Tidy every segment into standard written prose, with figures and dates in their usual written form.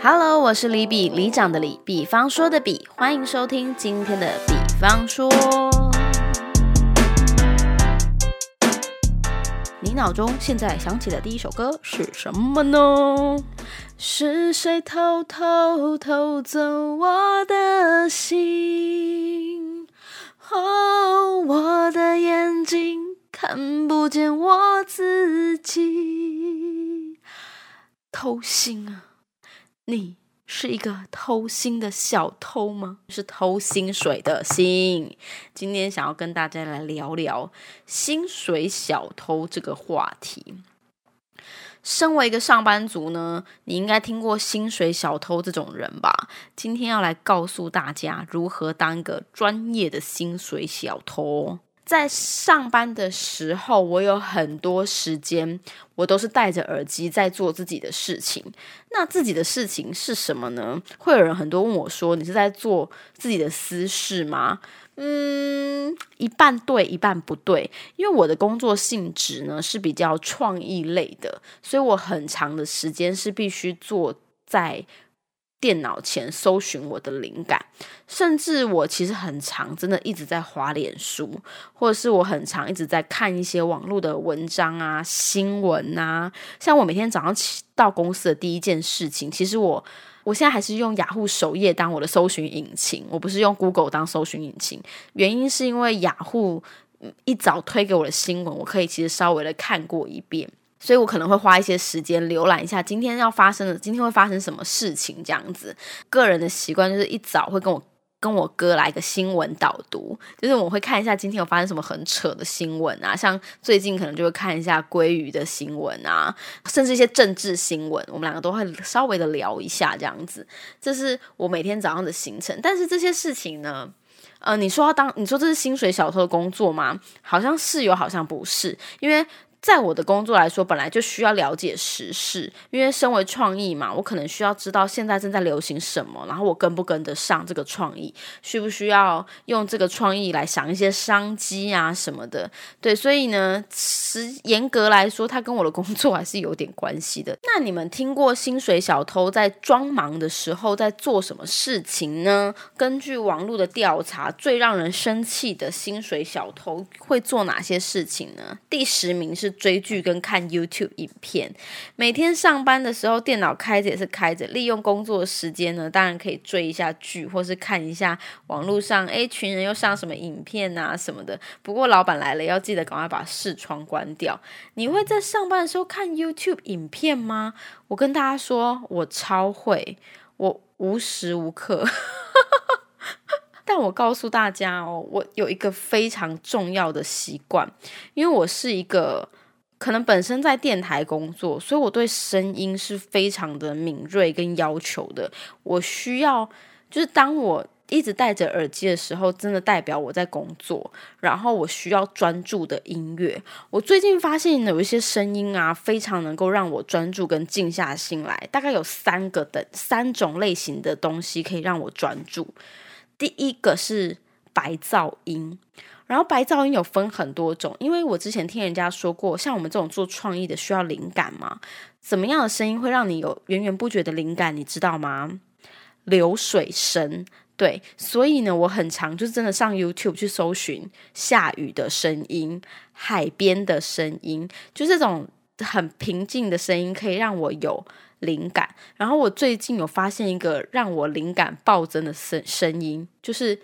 Hello， 我是李比，李长的李，比方说的比，欢迎收听今天的比方说。你脑中现在想起的第一首歌是什么呢？是谁偷偷偷走我的心？哦，我的眼睛看不见我自己。偷心啊！你是一个偷心的小偷吗？是偷薪水的薪。今天想要跟大家来聊聊薪水小偷这个话题。身为一个上班族呢，你应该听过薪水小偷这种人吧？今天要来告诉大家如何当一个专业的薪水小偷。在上班的时候，我有很多时间我都是戴着耳机在做自己的事情。那自己的事情是什么呢？会有人很多问我说，你是在做自己的私事吗？一半对一半不对，因为我的工作性质呢是比较创意类的，所以我很长的时间是必须坐在电脑前搜寻我的灵感，甚至我其实很常真的一直在滑脸书，或者是我很常一直在看一些网络的文章啊、新闻啊。像我每天早上到公司的第一件事情，其实我现在还是用雅虎首页当我的搜寻引擎，我不是用 Google 当搜寻引擎，原因是因为雅虎一早推给我的新闻，我可以其实稍微的看过一遍，所以我可能会花一些时间浏览一下今天会发生什么事情这样子。个人的习惯就是一早会跟我哥来一个新闻导读，就是我会看一下今天有发生什么很扯的新闻啊，像最近可能就会看一下鲑鱼的新闻啊，甚至一些政治新闻，我们两个都会稍微的聊一下这样子。这是我每天早上的行程。但是这些事情呢，你说这是薪水小偷的工作吗？好像是有，好像不是。因为在我的工作来说，本来就需要了解时事，因为身为创意嘛，我可能需要知道现在正在流行什么，然后我跟不跟得上这个创意，需不需要用这个创意来想一些商机啊什么的。对，所以呢，严格来说，它跟我的工作还是有点关系的。那你们听过薪水小偷在装忙的时候在做什么事情呢？根据网络的调查，最让人生气的薪水小偷会做哪些事情呢？第10名是追剧跟看 YouTube 影片。每天上班的时候电脑开着也是开着，利用工作时间呢，当然可以追一下剧，或是看一下网络上群人又上什么影片啊什么的。不过老板来了要记得赶快把视窗关掉。你会在上班的时候看 YouTube 影片吗？我跟大家说，我超会，我无时无刻但我告诉大家哦，我有一个非常重要的习惯，因为我是一个可能本身在电台工作，所以我对声音是非常的敏锐跟要求的。我需要就是当我一直戴着耳机的时候，真的代表我在工作，然后我需要专注的音乐。我最近发现有一些声音啊，非常能够让我专注跟静下心来，大概有三种类型的东西可以让我专注。第一个是白噪音，然后白噪音有分很多种，因为我之前听人家说过，像我们这种做创意的需要灵感嘛，怎么样的声音会让你有源源不绝的灵感，你知道吗？流水声。对，所以呢，我很常就是真的上 YouTube 去搜寻下雨的声音、海边的声音，就这种很平静的声音可以让我有灵感。然后我最近有发现一个让我灵感暴增的声音，就是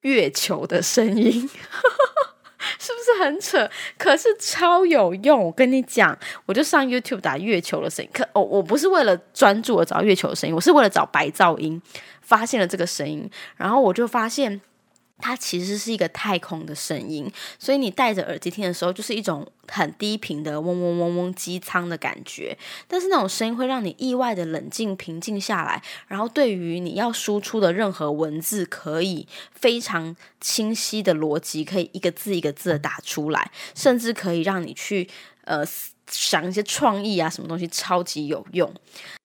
月球的声音是不是很扯？可是超有用，我跟你讲，我就上 YouTube 打月球的声音。我不是为了专注而找月球的声音，我是为了找白噪音，发现了这个声音，然后我就发现它其实是一个太空的声音，所以你戴着耳机听的时候，就是一种很低频的嗡嗡嗡嗡机舱的感觉。但是那种声音会让你意外的冷静平静下来，然后对于你要输出的任何文字，可以非常清晰的逻辑，可以一个字一个字的打出来，甚至可以让你去想一些创意啊什么东西，超级有用。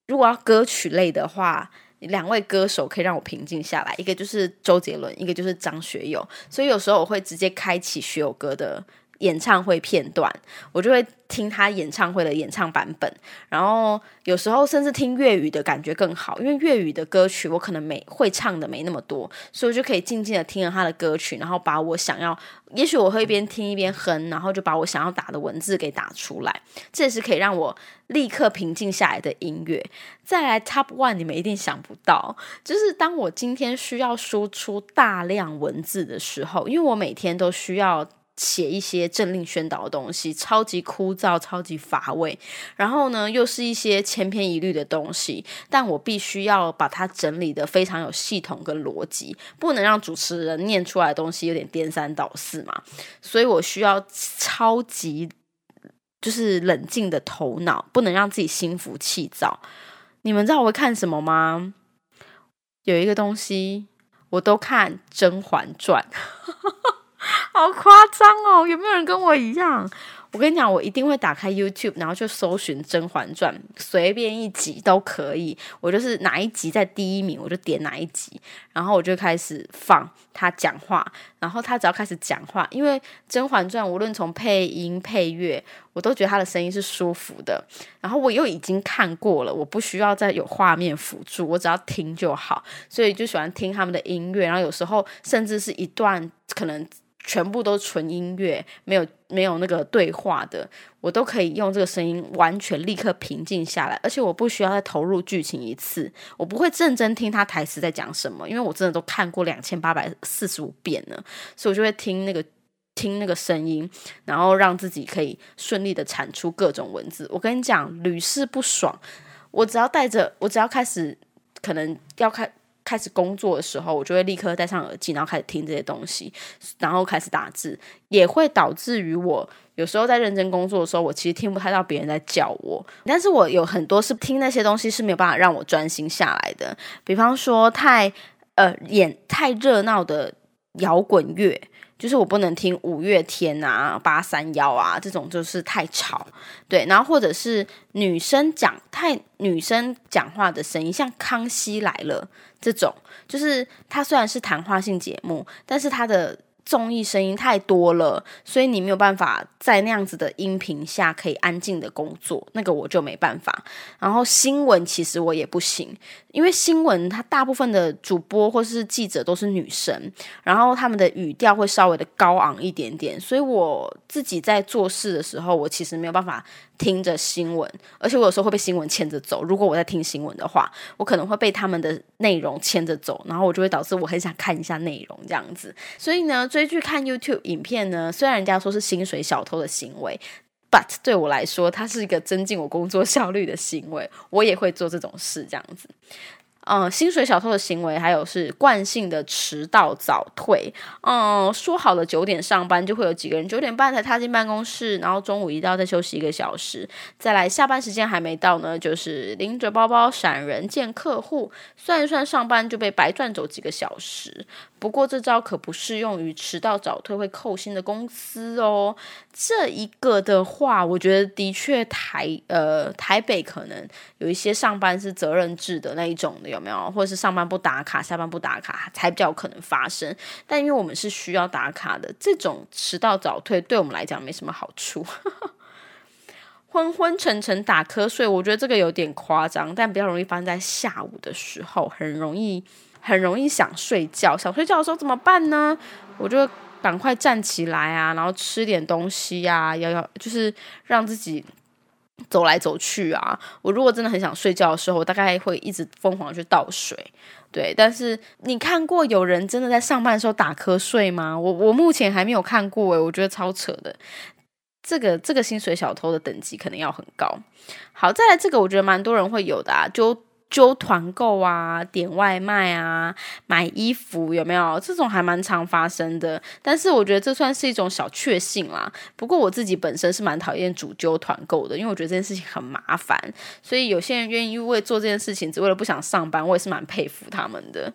如果要歌曲类的话，2位歌手可以让我平静下来，一个就是周杰伦，一个就是张学友，所以有时候我会直接开启学友歌的演唱会片段，我就会听他演唱会的演唱版本，然后有时候甚至听粤语的感觉更好，因为粤语的歌曲我可能会唱的没那么多，所以我就可以静静的听了他的歌曲，然后把我想要，也许我会一边听一边哼，然后就把我想要打的文字给打出来，这也是可以让我立刻平静下来的音乐。再来 Top 1， 你们一定想不到，就是当我今天需要输出大量文字的时候，因为我每天都需要写一些政令宣导的东西，超级枯燥超级乏味，然后呢又是一些千篇一律的东西，但我必须要把它整理得非常有系统跟逻辑，不能让主持人念出来的东西有点颠三倒四嘛，所以我需要超级就是冷静的头脑，不能让自己心浮气躁。你们知道我会看什么吗？有一个东西我都看，《甄嬛传》好夸张哦，有没有人跟我一样？我跟你讲，我一定会打开 YouTube， 然后就搜寻《甄嬛传》，随便一集都可以，我就是哪一集在第一名我就点哪一集，然后我就开始放他讲话，然后他只要开始讲话，因为《甄嬛传》无论从配音配乐我都觉得他的声音是舒服的，然后我又已经看过了，我不需要再有画面辅助，我只要听就好，所以就喜欢听他们的音乐，然后有时候甚至是一段可能全部都纯音乐，没有那个对话的，我都可以用这个声音完全立刻平静下来，而且我不需要再投入剧情一次，我不会认真听他台词在讲什么，因为我真的都看过2845遍了，所以我就会听那个声音，然后让自己可以顺利的产出各种文字。我跟你讲，屡试不爽。我只要开始可能要开始工作的时候，我就会立刻戴上耳机，然后开始听这些东西，然后开始打字，也会导致于我有时候在认真工作的时候，我其实听不太到别人在叫我，但是我有很多是听那些东西是没有办法让我专心下来的，比方说太热闹的摇滚乐，就是我不能听五月天啊、831啊这种，就是太吵，对，然后或者是女生讲话的声音，像康熙来了这种，就是它虽然是谈话性节目，但是它的综艺声音太多了，所以你没有办法在那样子的音频下可以安静的工作，那个我就没办法。然后新闻其实我也不行，因为新闻它大部分的主播或是记者都是女生，然后他们的语调会稍微的高昂一点点，所以我自己在做事的时候，我其实没有办法听着新闻，而且我有时候会被新闻牵着走，如果我在听新闻的话，我可能会被他们的内容牵着走，然后我就会导致我很想看一下内容这样子。所以呢，追剧看 YouTube 影片呢，虽然人家说是薪水小偷的行为， but 对我来说它是一个增进我工作效率的行为，我也会做这种事这样子。薪水小偷的行为还有是惯性的迟到早退，说好了9点上班，就会有几个人9点半才踏进办公室，然后中午一到再休息1个小时，再来下班时间还没到呢，就是拎着包包闪人见客户，算一算上班就被白赚走几个小时。不过这招可不适用于迟到早退会扣薪的公司哦。这一个的话，我觉得的确台北可能有一些上班是责任制的那一种的，有没有？或者是上班不打卡下班不打卡才比较可能发生，但因为我们是需要打卡的，这种迟到早退对我们来讲没什么好处。昏昏沉沉打瞌睡，我觉得这个有点夸张，但比较容易发生在下午的时候，很容易想睡觉，想睡觉的时候怎么办呢？我就赶快站起来啊，然后吃点东西啊，就是让自己走来走去啊。我如果真的很想睡觉的时候，我大概会一直疯狂去倒水，对。但是你看过有人真的在上班的时候打瞌睡吗？我目前还没有看过耶，我觉得超扯的。这个薪水小偷的等级可能要很高。好，再来这个我觉得蛮多人会有的啊，揪团购啊，点外卖啊，买衣服，有没有？这种还蛮常发生的，但是我觉得这算是一种小确幸啦。不过我自己本身是蛮讨厌主揪团购的，因为我觉得这件事情很麻烦，所以有些人愿意为做这件事情只为了不想上班，我也是蛮佩服他们的。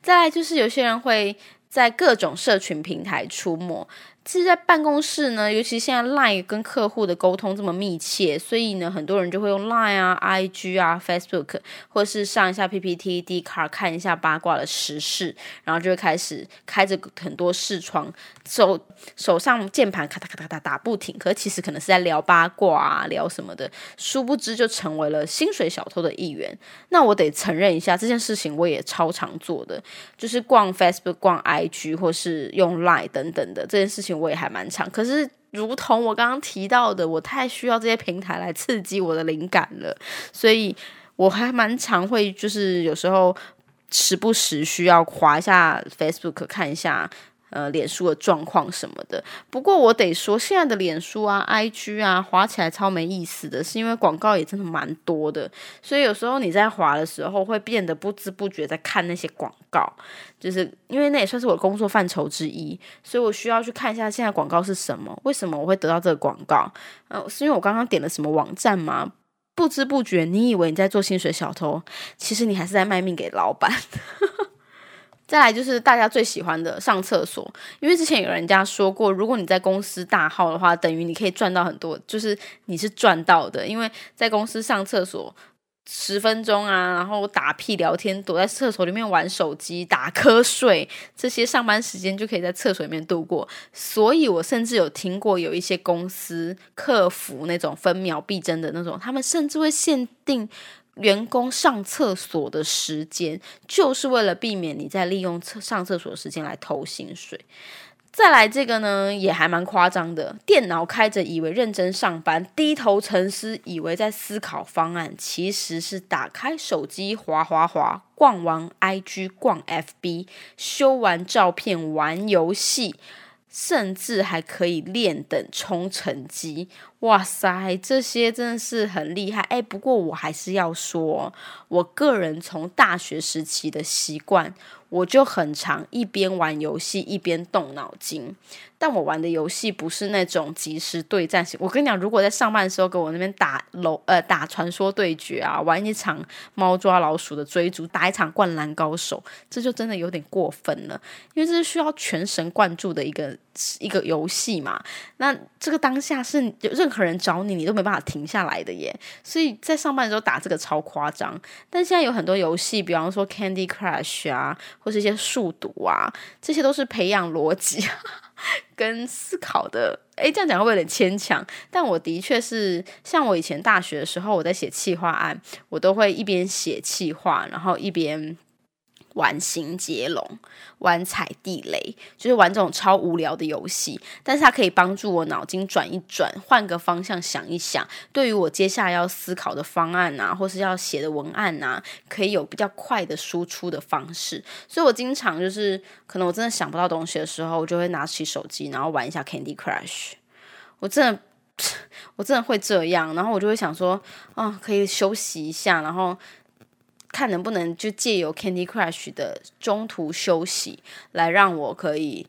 再来就是有些人会在各种社群平台出没，其实在办公室呢，尤其现在 LINE 跟客户的沟通这么密切，所以呢很多人就会用 LINE 啊 IG 啊 Facebook 或是上一下 PPT Dcard 看一下八卦的时事，然后就会开始开着很多视窗，手上键盘咔哒咔哒咔哒打不停，可是其实可能是在聊八卦啊聊什么的，殊不知就成为了薪水小偷的一员。那我得承认一下，这件事情我也超常做的，就是逛 Facebook 逛 IG 或是用 LINE 等等的，这件事情我也还蛮长，可是如同我刚刚提到的，我太需要这些平台来刺激我的灵感了，所以我还蛮常会就是有时候时不时需要滑一下 Facebook 看一下脸书的状况什么的。不过我得说现在的脸书啊 IG 啊滑起来超没意思的，是因为广告也真的蛮多的，所以有时候你在滑的时候会变得不知不觉在看那些广告，就是因为那也算是我的工作范畴之一，所以我需要去看一下现在广告是什么，为什么我会得到这个广告，是因为我刚刚点了什么网站吗？不知不觉你以为你在做薪水小偷，其实你还是在卖命给老板。再来就是大家最喜欢的上厕所，因为之前有人家说过，如果你在公司大号的话，等于你可以赚到很多，就是你是赚到的，因为在公司上厕所10分钟啊，然后打屁聊天，躲在厕所里面玩手机打瞌睡，这些上班时间就可以在厕所里面度过。所以我甚至有听过有一些公司客服那种分秒必争的那种，他们甚至会限定员工上厕所的时间，就是为了避免你在利用上厕所的时间来偷薪水。再来这个呢也还蛮夸张的，电脑开着以为认真上班，低头沉思以为在思考方案，其实是打开手机滑滑滑，逛完 IG 逛 FB， 修完照片玩游戏，甚至还可以练等冲成绩。哇塞，这些真的是很厉害。不过我还是要说，我个人从大学时期的习惯，我就很常一边玩游戏一边动脑筋，但我玩的游戏不是那种即时对战型。我跟你讲，如果在上班的时候跟我那边打传说对决啊，玩一场猫抓老鼠的追逐，打一场灌篮高手，这就真的有点过分了，因为这是需要全神贯注的一个游戏嘛。那这个当下是任何人找你，你都没办法停下来的耶，所以在上班的时候打这个超夸张。但现在有很多游戏，比方说 Candy Crush 啊，或是一些数独啊，这些都是培养逻辑跟思考的。这样讲会不会有点牵强？但我的确是，像我以前大学的时候，我在写企划案，我都会一边写企划，然后一边玩行接龙，玩踩地雷，就是玩这种超无聊的游戏，但是它可以帮助我脑筋转一转，换个方向想一想，对于我接下来要思考的方案啊，或是要写的文案啊，可以有比较快的输出的方式。所以我经常就是可能我真的想不到东西的时候，我就会拿起手机然后玩一下 Candy Crush。我真的会这样，然后我就会想说可以休息一下，然后看能不能就借由 Candy Crush 的中途休息来让我可以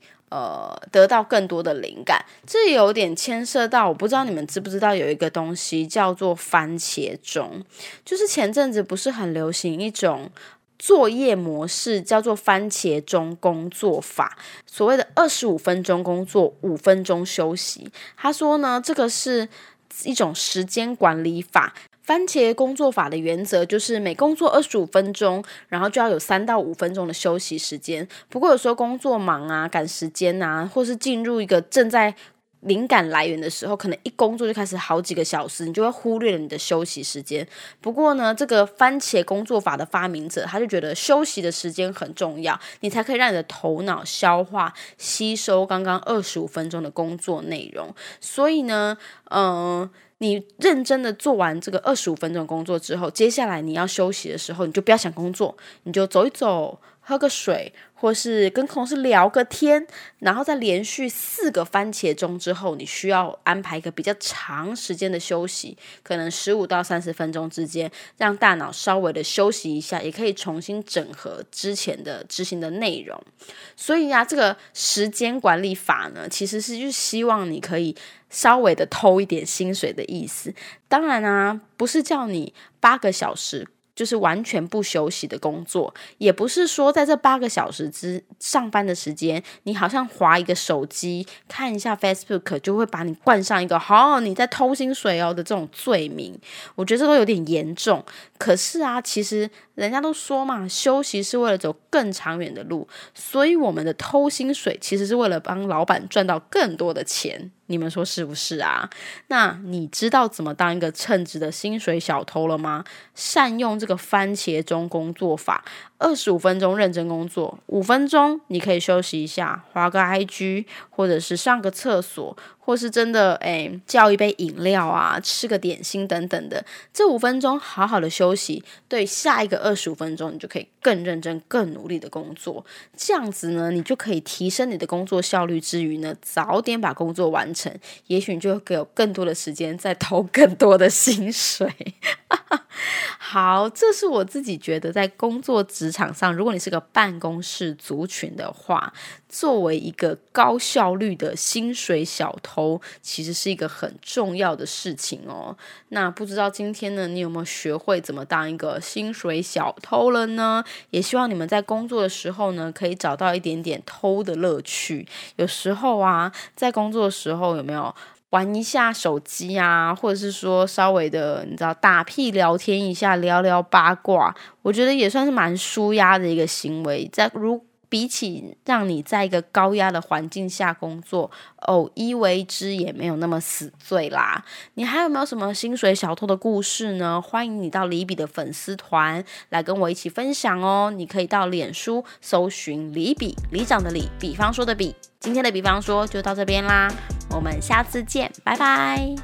得到更多的灵感。这有点牵涉到，我不知道你们知不知道有一个东西叫做番茄钟，就是前阵子不是很流行一种作业模式叫做番茄钟工作法，所谓的25分钟工作5分钟休息。他说呢，这个是一种时间管理法。番茄工作法的原则就是每工作25分钟，然后就要有3到5分钟的休息时间。不过有时候工作忙啊，赶时间啊，或是进入一个正在灵感来源的时候，可能一工作就开始好几个小时，你就会忽略了你的休息时间。不过呢，这个番茄工作法的发明者，他就觉得休息的时间很重要，你才可以让你的头脑消化吸收刚刚25分钟的工作内容。所以呢你认真的做完这个25分钟工作之后，接下来你要休息的时候，你就不要想工作，你就走一走，喝个水，或是跟同事聊个天，然后在连续4个番茄钟之后，你需要安排一个比较长时间的休息，可能15到30分钟之间，让大脑稍微的休息一下，也可以重新整合之前的执行的内容。所以啊，这个时间管理法呢，其实是就是希望你可以稍微的偷一点薪水的意思。当然啊，不是叫你8个小时就是完全不休息的工作，也不是说在这8个小时之上班的时间，你好像滑一个手机看一下 Facebook 就会把你冠上一个你在偷薪水的这种罪名，我觉得这都有点严重。可是啊，其实人家都说嘛，休息是为了走更长远的路，所以我们的偷薪水其实是为了帮老板赚到更多的钱，你们说是不是啊？那你知道怎么当一个称职的薪水小偷了吗？善用这个番茄钟工作法，25分钟认真工作，5分钟你可以休息一下，滑个 IG， 或者是上个厕所，或是真的叫一杯饮料啊，吃个点心等等的。这5分钟好好的休息，对下一个25分钟你就可以更认真更努力的工作。这样子呢，你就可以提升你的工作效率之余呢，早点把工作完成，也许你就会有更多的时间再投更多的薪水。好，这是我自己觉得在工作职场上，如果你是个办公室族群的话，作为一个高效率的薪水小偷，其实是一个很重要的事情哦。那不知道今天呢，你有没有学会怎么当一个薪水小偷了呢？也希望你们在工作的时候呢，可以找到一点点偷的乐趣。有时候啊，在工作的时候有没有玩一下手机啊，或者是说稍微的你知道打屁聊天一下，聊聊八卦，我觉得也算是蛮舒压的一个行为。比起让你在一个高压的环境下工作，偶一为之也没有那么死罪啦。你还有没有什么薪水小偷的故事呢？欢迎你到李比的粉丝团来跟我一起分享哦。你可以到脸书搜寻李比，里长的李，比方说的比。今天的比方说就到这边啦，我们下次见，拜拜。